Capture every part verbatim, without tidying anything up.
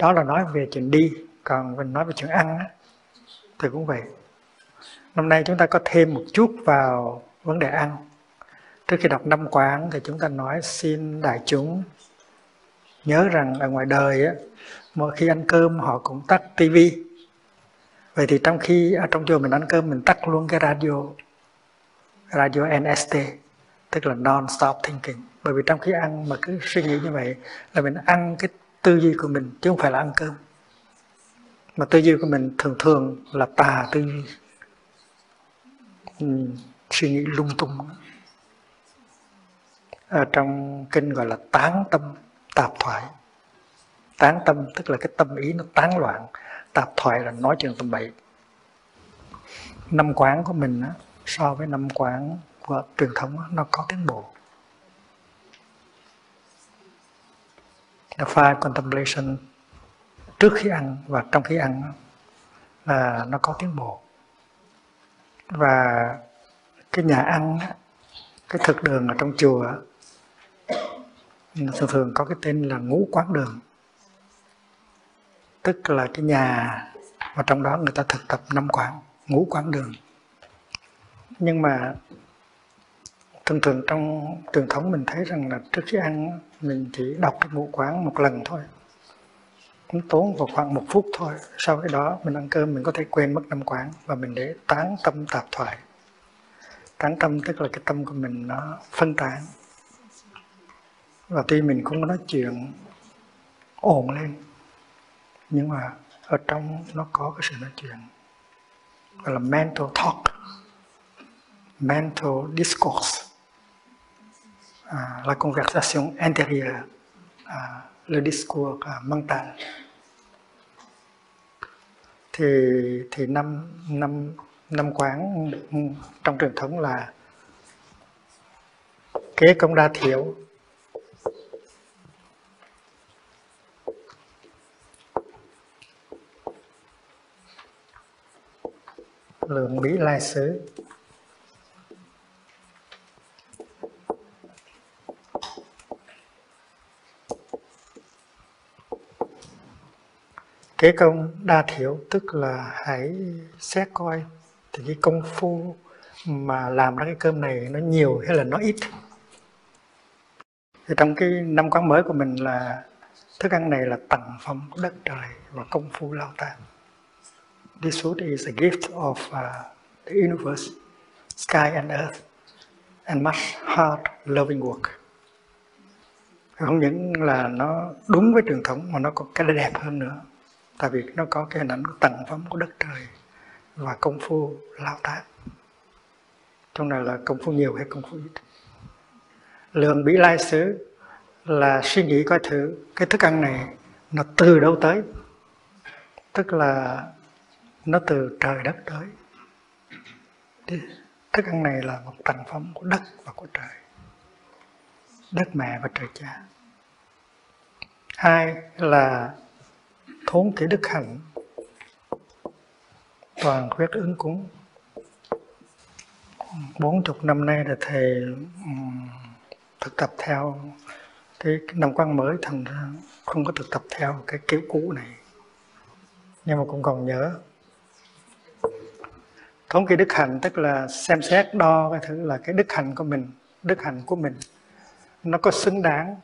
Đó là nói về chuyện đi. Còn mình nói về chuyện ăn thì cũng vậy. Năm nay chúng ta có thêm một chút vào vấn đề ăn. Trước khi đọc năm quán thì chúng ta nói xin đại chúng nhớ rằng ở ngoài đời á, mỗi khi ăn cơm họ cũng tắt tivi. Vậy thì trong khi ở trong chùa mình ăn cơm mình tắt luôn cái radio, radio en ét tê, tức là non-stop thinking. Bởi vì trong khi ăn mà cứ suy nghĩ như vậy là mình ăn cái tư duy của mình chứ không phải là ăn cơm. Mà tư duy của mình thường thường là tà tư duy, mình suy nghĩ lung tung. Ở trong kinh gọi là tán tâm tạp thoại. Tán tâm tức là cái tâm ý nó tán loạn, tạp thoại là nói chuyện tầm bậy. Năm quán của mình á, so với năm quán của truyền thống á, nó có tiến bộ. The five contemplation trước khi ăn và trong khi ăn á, là nó có tiến bộ. Và cái nhà ăn á, cái thực đường ở trong chùa á, thường thường có cái tên là ngũ quán đường, tức là cái nhà mà trong đó người ta thực tập năm quán, ngũ quán đường. Nhưng mà thường thường trong truyền thống mình thấy rằng là trước khi ăn mình chỉ đọc cái ngũ quán một lần thôi, cũng tốn vào khoảng một phút thôi. Sau cái đó mình ăn cơm mình có thể quên mất năm quán và mình để tán tâm tạp thoại. Tán tâm tức là cái tâm của mình nó phân tán. Và tuy mình cũng nói chuyện ồn lên, nhưng mà ở trong nó có cái sự nói chuyện gọi là mental talk, mental discourse, à, la conversation intérieure, à, le discours à, mental. Thì thì năm năm năm quán trong truyền thống là kế công đa thiểu, lượng Mỹ lai xứ, kế công đa thiểu tức là hãy xét coi thì cái công phu mà làm ra cái cơm này nó nhiều hay là nó ít. Thì trong cái năm quán mới của mình là thức ăn này là tặng phẩm đất trời và công phu lao tàng. This food is a gift of uh, the universe, sky and earth, and much hard loving work. Không những là nó đúng với truyền thống mà nó có cái đẹp hơn nữa. Tại vì nó có cái hình ảnh tặng phẩm của đất trời và công phu lao tác. Trong này là công phu nhiều hay công phu ít. Lượng Bỉ Lai xứ là suy nghĩ coi thử cái thức ăn này nó từ đâu tới. Tức là nó từ trời đất tới. Thức ăn này là một tặng phẩm của đất và của trời, đất mẹ và trời cha. Hai là thốn kỹ đức hạnh, toàn khuyết ứng cúng. Bốn chục năm nay là thầy um, thực tập theo cái năm quán mới, thành ra không có thực tập theo cái kiểu cũ này, nhưng mà cũng còn nhớ. Thống kê đức hạnh tức là xem xét đo cái thứ là cái đức hạnh của mình, đức hạnh của mình nó có xứng đáng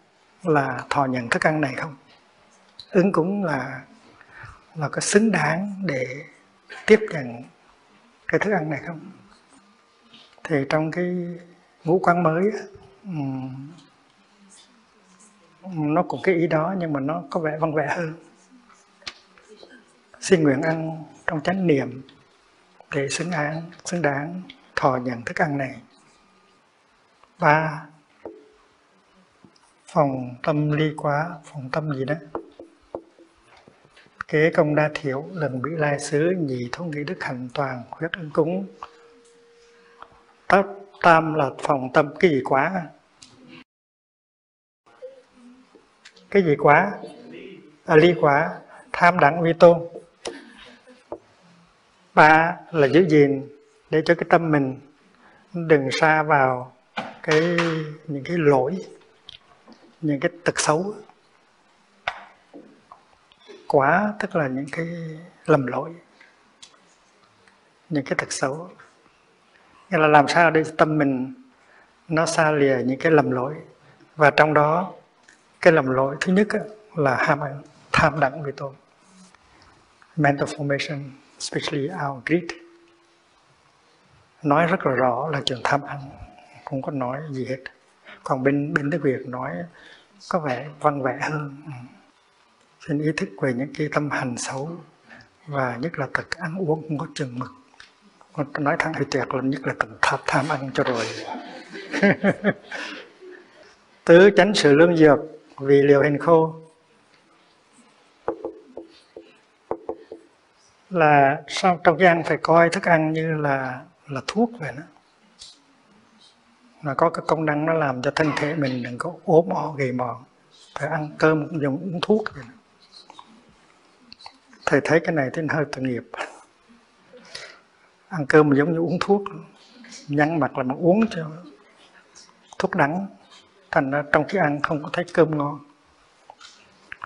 là thọ nhận thức ăn này không? Ứng cũng là là có xứng đáng để tiếp nhận cái thức ăn này không? Thì trong cái ngũ quán mới nó cũng cái ý đó, nhưng mà nó có vẻ văn vẻ hơn. Xin nguyện ăn trong chánh niệm để xứng đáng, xứng đáng thọ nhận thức ăn này. Ba, phòng tâm ly quá, phòng tâm gì đó. Kế công đa thiểu, lần Bỉ Lai xứ, nhị thống nghĩ đức hạnh, toàn khuyết ứng cúng. Tấp tam là phòng tâm cái gì quá? Cái gì quá? À, ly quá, tham đẳng vi tôn. Ba là giữ gìn để cho cái tâm mình đừng sa vào cái những cái lỗi, những cái tật xấu. quá, tức là những cái lầm lỗi, những cái thật xấu. Nghĩa là làm sao để tâm mình nó xa lìa những cái lầm lỗi. Và trong đó cái lầm lỗi thứ nhất là ham ăn, tham đắm vì tôi. Mental formation, especially our greed. Nói rất là rõ là chuyện tham ăn, không có nói gì hết. Còn bên bên cái việc nói có vẻ văn vẻ hơn. Trên ý thức về những cái tâm hành xấu, và nhất là tật ăn uống không có chừng mực. Nói thẳng thì tuyệt là nhất là tật tham, tham ăn cho rồi. Tứ tránh sự lương dược vì liều hình khô, là sau trong cái ăn phải coi thức ăn như là là thuốc vậy đó. Mà có cái công năng nó làm cho thân thể mình đừng có ốm o gầy mòn, phải ăn cơm cũng dùng uống thuốc vậy đó. Thầy thấy cái này thì hơi tội nghiệp. Ăn cơm giống như uống thuốc, nhăn mặt là mà uống cho thuốc đắng. Thành ra trong khi ăn không có thấy cơm ngon.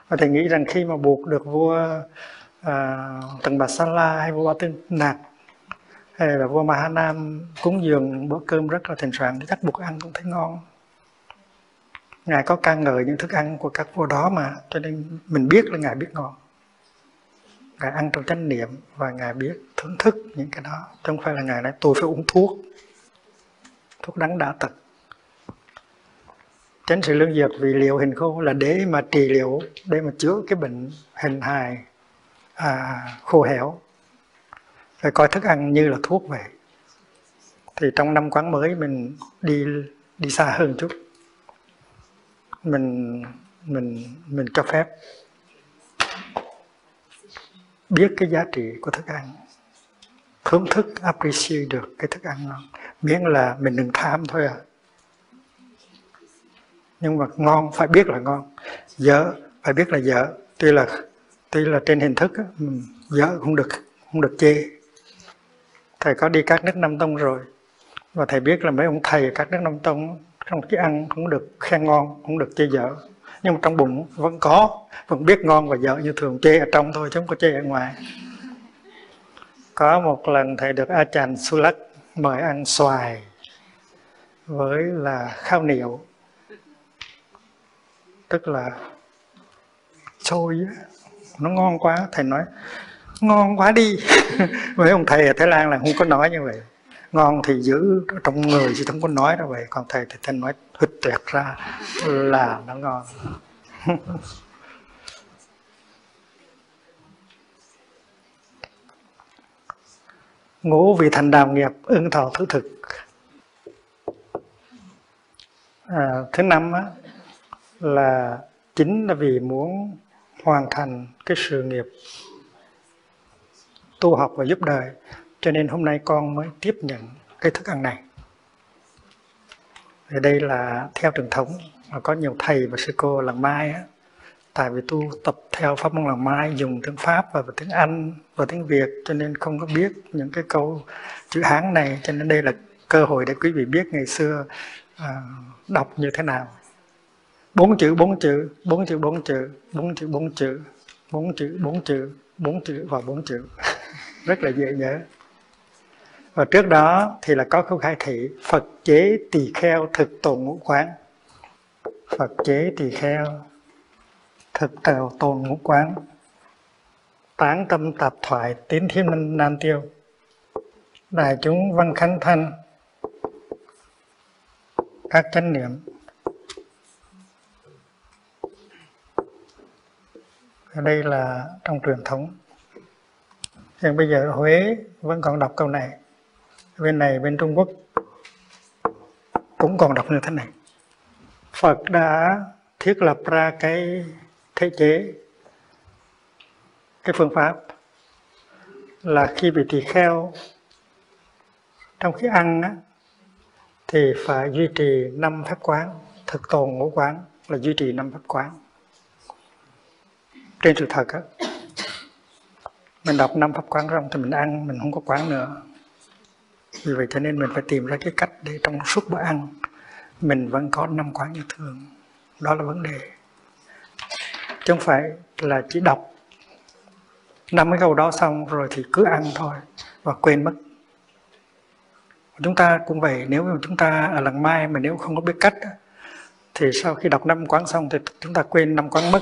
Và thầy nghĩ rằng khi mà buộc được vua à, Tần Bà Sa La hay vua Ba Tư Nạc hay là vua Ma Ha Nam cúng dường bữa cơm rất là thịnh soạn thì chắc buộc ăn cũng thấy ngon. Ngài có ca ngợi những thức ăn của các vua đó mà, cho nên mình biết là Ngài biết ngon. Ngài ăn trong chánh niệm và Ngài biết thưởng thức những cái đó. Chứ không phải là Ngài nói tôi phải uống thuốc, thuốc đắng đã tật. Tránh sự lương dược vì liệu hình khô là để mà trị liệu, để mà chữa cái bệnh hình hài à, khô héo. Phải coi thức ăn như là thuốc vậy. Thì trong năm quán mới mình đi đi xa hơn chút. Mình mình mình cho phép biết cái giá trị của thức ăn, thưởng thức, appreciate được cái thức ăn ngon, miễn là mình đừng tham thôi à. Nhưng mà ngon phải biết là ngon, dở phải biết là dở, tuy là tuy là trên hình thức dở không được không được chê. Thầy có đi các nước Nam Tông rồi và thầy biết là mấy ông thầy các nước Nam Tông trong khi ăn cũng được khen ngon, cũng được chê dở, nhưng mà trong bụng vẫn có, vẫn biết ngon và dở như thường, chê ở trong thôi chứ không có chê ở ngoài. Có một lần thầy được Achan Sulak mời ăn xoài với là khao niệu, tức là trôi nó ngon quá. Thầy nói ngon quá đi. Mấy ông thầy ở Thái Lan là không có nói như vậy, ngon thì giữ trong người chứ không có nói đâu vậy. Còn thầy thì thầy nói hịch tuyệt ra là nó ngon. Ngủ vì thành đạo nghiệp, ưng thọ thứ thực. À, thứ năm á, là chính là vì muốn hoàn thành cái sự nghiệp tu học và giúp đời, cho nên hôm nay con mới tiếp nhận cái thức ăn này. Ở đây là theo truyền thống mà có nhiều thầy và sư cô làng Mai á, tại vì tu tập theo pháp môn làng Mai dùng tiếng Pháp và tiếng Anh và tiếng Việt, cho nên không có biết những cái câu chữ Hán này, cho nên đây là cơ hội để quý vị biết ngày xưa à, đọc như thế nào. Bốn chữ, bốn chữ, bốn chữ, bốn chữ, bốn chữ, bốn chữ, bốn chữ, bốn chữ, bốn chữ và bốn chữ. Rất là dễ nhớ. Và trước đó thì là có câu khai thị Phật chế tỳ kheo thực tồn ngũ quán. Phật chế tỳ kheo thực tồn ngũ quán, tán tâm tạp thoại, tín thiêm nan tiêu, đại chúng văn khánh thanh, các chánh niệm. Ở đây là trong truyền thống. Hiện bây giờ Huế vẫn còn đọc câu này, bên này bên Trung Quốc cũng còn đọc như thế này. Phật đã thiết lập ra cái thể chế, cái phương pháp là khi bị tỳ kheo trong khi ăn á, thì phải duy trì năm pháp quán, thực tồn ngũ quán là duy trì năm pháp quán. Trên sự thật á, mình đọc năm pháp quán xong thì mình ăn mình không có quán nữa. Vì vậy cho nên mình phải tìm ra cái cách để trong suốt bữa ăn mình vẫn có năm quán như thường. Đó là vấn đề. Chứ không phải là chỉ đọc Năm cái câu đó xong rồi thì cứ ăn thôi và quên mất. Chúng ta cũng vậy, nếu mà chúng ta ở lần mai mà nếu không có biết cách thì sau khi đọc năm quán xong thì chúng ta quên năm quán mất,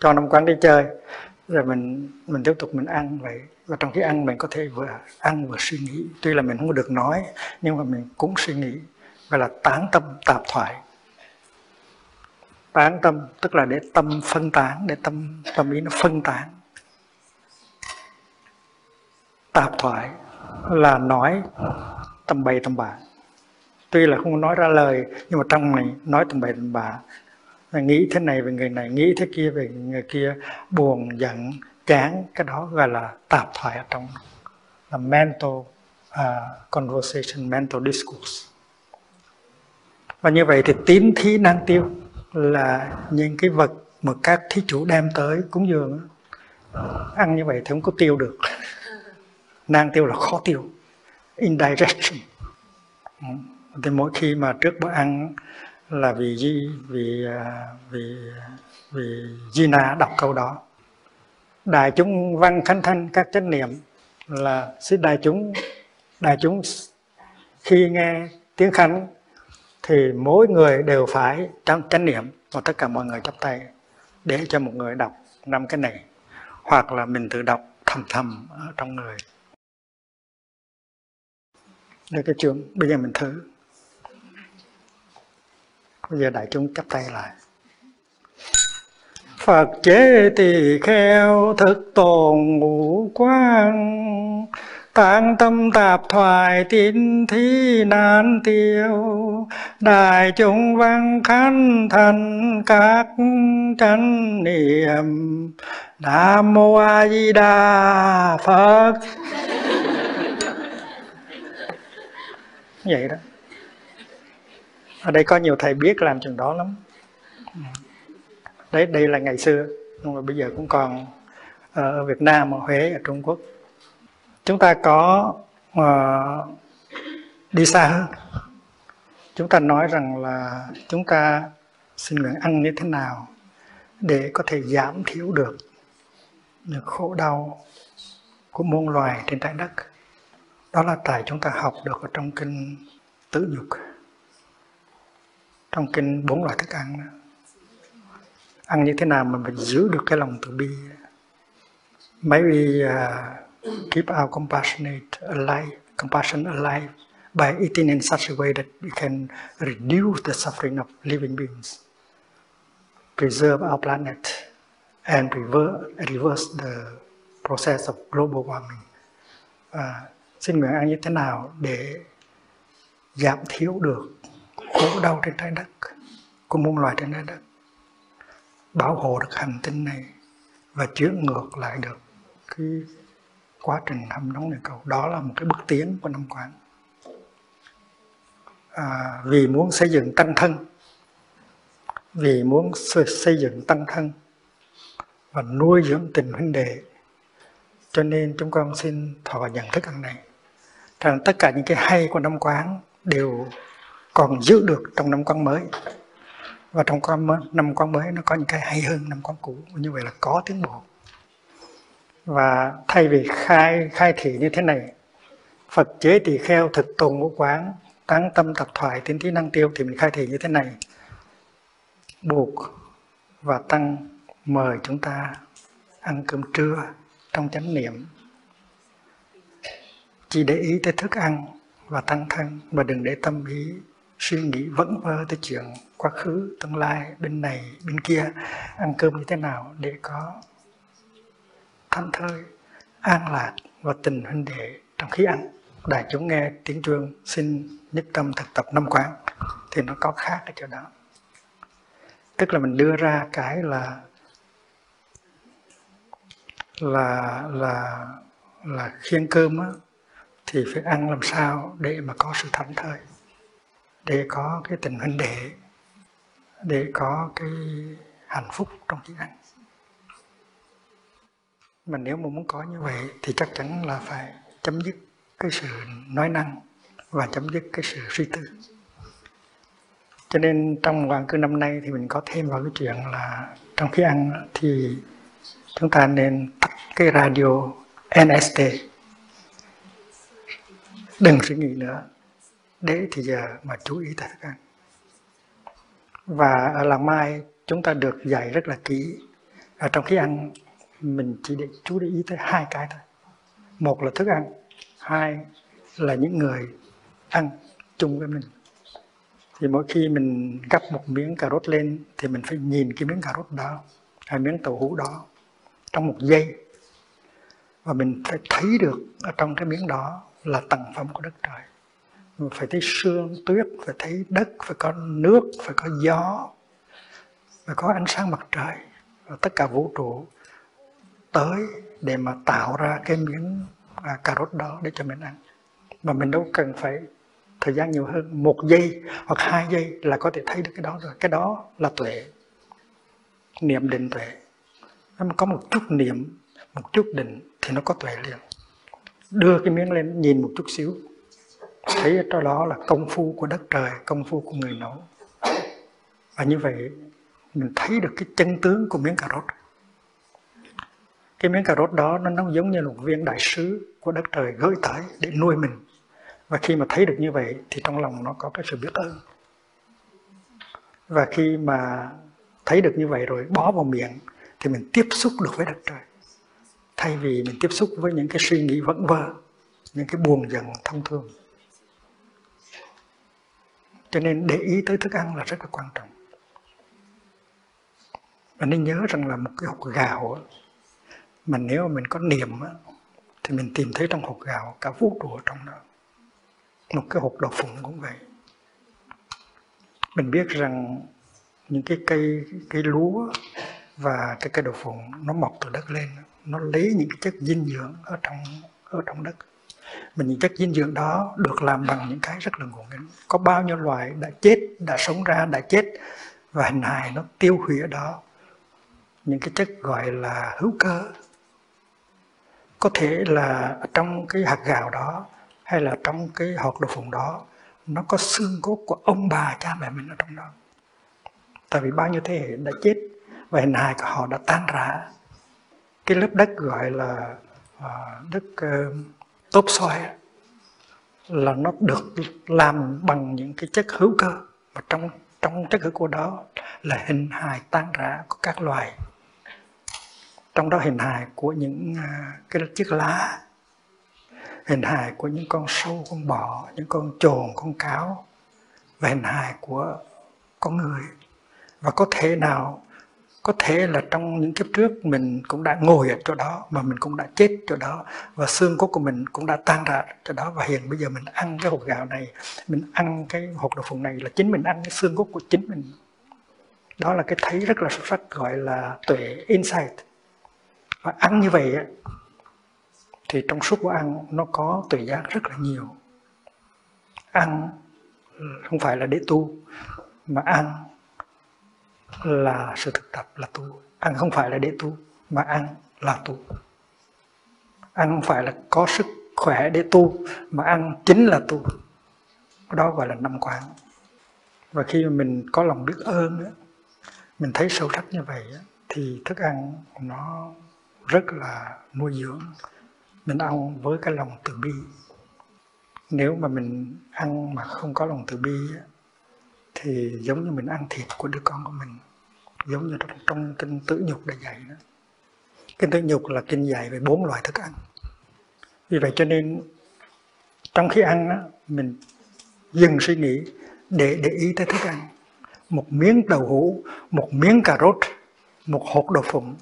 cho năm quán đi chơi, rồi mình mình tiếp tục mình ăn vậy. Và trong khi ăn mình có thể vừa ăn vừa suy nghĩ, tuy là mình không được nói nhưng mà mình cũng suy nghĩ, gọi là tán tâm tạp thoại. Tán tâm tức là để tâm phân tán, để tâm tâm ý nó phân tán. Tạp thoại là nói tầm bậy tầm bạ, tuy là không nói ra lời nhưng mà trong này nói tầm bậy tầm bạ, nghĩ thế này về người này, nghĩ thế kia về người kia, buồn giận chán, cái đó gọi là tạp thoại ở trong là mental uh, conversation, mental discourse. Và như vậy thì tín thí năng tiêu là những cái vật mà các thí chủ đem tới cúng dường, ăn như vậy thì không có tiêu được. Năng tiêu là khó tiêu, indigestion. Thì mỗi khi mà trước bữa ăn là vì Di, vì vì vì Gina đọc câu đó. Đại chúng văn khánh thanh các chánh niệm là xin đại chúng, đại chúng khi nghe tiếng khánh thì mỗi người đều phải trong chánh niệm và tất cả mọi người chắp tay để cho một người đọc năm cái này, hoặc là mình tự đọc thầm thầm ở trong người. Đây cái trường, bây giờ mình thử. Bây giờ đại chúng chắp tay lại. Phật chế tỳ kheo thực tồn ngũ quang, tán tâm tạp thoại tín thí nan tiêu, đại chúng văn khánh thành các chánh niệm. Nam mô A Di Đà Phật. Vậy đó. Ở đây có nhiều thầy biết làm chừng đó lắm. Đấy, đây là ngày xưa, nhưng mà bây giờ cũng còn ở Việt Nam, ở Huế, ở Trung Quốc. Chúng ta có uh, đi xa hơn. Chúng ta nói rằng là chúng ta xin nguyện ăn như thế nào để có thể giảm thiểu được những khổ đau của muôn loài trên trái đất. Đó là tài chúng ta học được ở trong kinh Tứ Nhục, trong kinh bốn loại thức ăn đó. Ăn như thế nào mà mình giữ được cái lòng từ bi. May we uh, keep our compassionate alive, compassion alive by eating in such a way that we can reduce the suffering of living beings, preserve our planet, and reverse, reverse the process of global warming. Uh, Xin nguyện ăn như thế nào để giảm thiểu được khổ đau trên trái đất, của muôn loài trên trái đất, bảo hộ được hành tinh này và chữa ngược lại được cái quá trình hâm nóng địa cầu. Đó là một cái bước tiến của năm quán. À, vì muốn xây dựng tăng thân, vì muốn xây dựng tăng thân và nuôi dưỡng tình huynh đệ, cho nên chúng con xin thọ nhận thức ăn này. Rằng tất cả những cái hay của năm quán đều còn giữ được trong năm quán mới. Và trong năm quán mới nó có những cái hay hơn năm quán cũ. Như vậy là có tiến bộ. Và thay vì khai khai thị như thế này, Phật chế tỳ kheo thực tồn ngũ quán, tán tâm tạp thoại tín thí năng tiêu, thì mình khai thị như thế này. Buộc và Tăng mời chúng ta ăn cơm trưa trong chánh niệm, chỉ để ý tới thức ăn và tăng thân, mà đừng để tâm ý suy nghĩ vẩn vơ tới chuyện quá khứ, tương lai, bên này, bên kia, ăn cơm như thế nào để có thảnh thơi, an lạc và tình huynh đệ trong khi ăn. Đại chúng nghe tiếng chuông xin nhất tâm thực tập năm quán thì nó có khác ở chỗ đó. Tức là mình đưa ra cái là là là là khiêng cơm á, thì phải ăn làm sao để mà có sự thảnh thơi, để có cái tình huynh đệ, để có cái hạnh phúc trong khi ăn. Mà nếu mà muốn có như vậy thì chắc chắn là phải chấm dứt cái sự nói năng và chấm dứt cái sự suy tư. Cho nên trong quán cư năm nay thì mình có thêm vào cái chuyện là trong khi ăn thì chúng ta nên tắt cái radio en ét tê. Đừng suy nghĩ nữa. Đấy thì giờ mà chú ý tại thức ăn. Và ở làng Mai chúng ta được dạy rất là kỹ. Ở trong khi ăn mình chỉ để chú để ý tới hai cái thôi. Một là thức ăn, hai là những người ăn chung với mình. Thì mỗi khi mình gắp một miếng cà rốt lên thì mình phải nhìn cái miếng cà rốt đó, hay miếng tàu hũ đó trong một giây. Và mình phải thấy được ở trong cái miếng đó là tặng phẩm của đất trời. Mình phải thấy sương, tuyết, phải thấy đất, phải có nước, phải có gió, phải có ánh sáng mặt trời. Và tất cả vũ trụ tới để mà tạo ra cái miếng à, cà rốt đó để cho mình ăn. Mà mình đâu cần phải thời gian nhiều hơn, một giây hoặc hai giây là có thể thấy được cái đó rồi. Cái đó là tuệ, niệm định tuệ. Nếu mà có một chút niệm, một chút định thì nó có tuệ liền. Đưa cái miếng lên nhìn một chút xíu, thấy ở trong đó là công phu của đất trời, công phu của người nấu. Và như vậy mình thấy được cái chân tướng của miếng cà rốt. Cái miếng cà rốt đó nó, nó giống như một viên đại sứ của đất trời gửi tới để nuôi mình. Và khi mà thấy được như vậy thì trong lòng nó có cái sự biết ơn. Và khi mà thấy được như vậy rồi bó vào miệng thì mình tiếp xúc được với đất trời. Thay vì mình tiếp xúc với những cái suy nghĩ vẩn vơ, những cái buồn giận thông thường. Cho nên để ý tới thức ăn là rất là quan trọng. Và nên nhớ rằng là một cái hột gạo mà nếu mình có niệm thì mình tìm thấy trong hột gạo cả vũ trụ trong đó. Một cái hột đậu phụng cũng vậy. Mình biết rằng những cái cây, cây lúa và cái cây đậu phụng nó mọc từ đất lên, nó lấy những cái chất dinh dưỡng ở trong ở trong đất. Mình những chất dinh dưỡng đó được làm bằng những cái rất là ngộ nghĩnh. Có bao nhiêu loài đã chết, đã sống ra, đã chết và hình hài nó tiêu hủy ở đó. Những cái chất gọi là hữu cơ. Có thể là trong cái hạt gạo đó hay là trong cái hột đậu phụng đó nó có xương cốt của ông bà cha mẹ mình ở trong đó. Tại vì bao nhiêu thế hệ đã chết và hình hài của họ đã tan rã. Cái lớp đất gọi là đất uh, tốp xoài là nó được làm bằng những cái chất hữu cơ, mà trong trong chất hữu cơ đó là hình hài tan rã của các loài, trong đó hình hài của những uh, cái chiếc lá, hình hài của những con sâu, con bọ, những con chồn, con cáo, và hình hài của con người. Và có thể nào Có thể là trong những kiếp trước mình cũng đã ngồi ở chỗ đó, mà mình cũng đã chết chỗ đó, và xương cốt của mình cũng đã tan ra chỗ đó. Và hiện bây giờ mình ăn cái hột gạo này, mình ăn cái hột đậu phụng này là chính mình ăn cái xương cốt của chính mình. Đó là cái thấy rất là sâu sắc gọi là tuệ, insight. Và ăn như vậy thì trong suốt của ăn nó có tuệ giác rất là nhiều. Ăn không phải là để tu, mà ăn là sự thực tập, là tu. Ăn không phải là để tu, mà ăn là tu. Ăn không phải là có sức khỏe để tu, mà ăn chính là tu. Đó gọi là năm quán. Và khi mình có lòng biết ơn, mình thấy sâu sắc như vậy, thì thức ăn nó rất là nuôi dưỡng. Mình ăn với cái lòng từ bi. Nếu mà mình ăn mà không có lòng từ bi thì giống như mình ăn thịt của đứa con của mình. Giống như trong, trong kinh Tứ Nhục đã dạy đó. Kinh Tứ Nhục là kinh dạy về bốn loại thức ăn. Vì vậy cho nên trong khi ăn đó, mình dừng suy nghĩ để để ý tới thức ăn. Một miếng đậu hũ, một miếng cà rốt, một hột đậu phụng,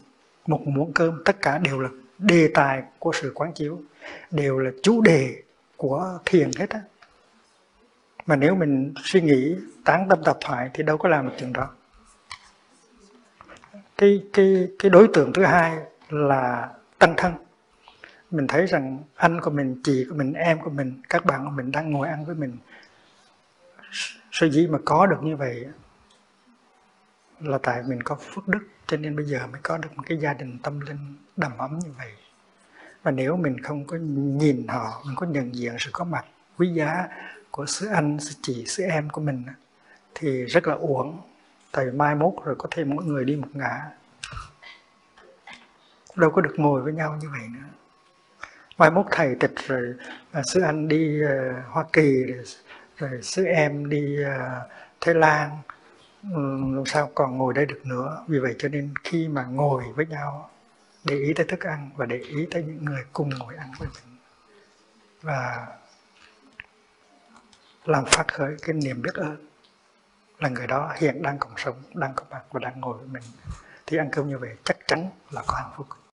một muỗng cơm, tất cả đều là đề tài của sự quán chiếu, đều là chủ đề của thiền hết á. Mà nếu mình suy nghĩ tán tâm tạp thoại thì đâu có làm được chuyện đó. Cái, cái, cái đối tượng thứ hai là tăng thân. Mình thấy rằng anh của mình, chị của mình, em của mình, các bạn của mình đang ngồi ăn với mình. Sở dĩ mà có được như vậy là tại mình có phước đức, cho nên bây giờ mới có được một cái gia đình tâm linh đầm ấm như vậy. Và nếu mình không có nhìn họ, mình có nhận diện sự có mặt quý giá của sư anh, sư chị, sư em của mình thì rất là uổng. Tại mai mốt rồi có thêm mỗi người đi một ngã. đâu có được ngồi với nhau như vậy nữa. Mai mốt thầy tịch rồi, sư anh đi uh, Hoa Kỳ, rồi, rồi sư em đi uh, Thái Lan, làm ừ, sao còn ngồi đây được nữa. Vì vậy cho nên khi mà ngồi với nhau, để ý tới thức ăn và để ý tới những người cùng ngồi ăn với mình, và làm phát khởi cái niềm biết ơn là người đó hiện đang còn sống, đang có mặt và đang ngồi với mình, thì ăn cơm như vậy chắc chắn là có hạnh phúc.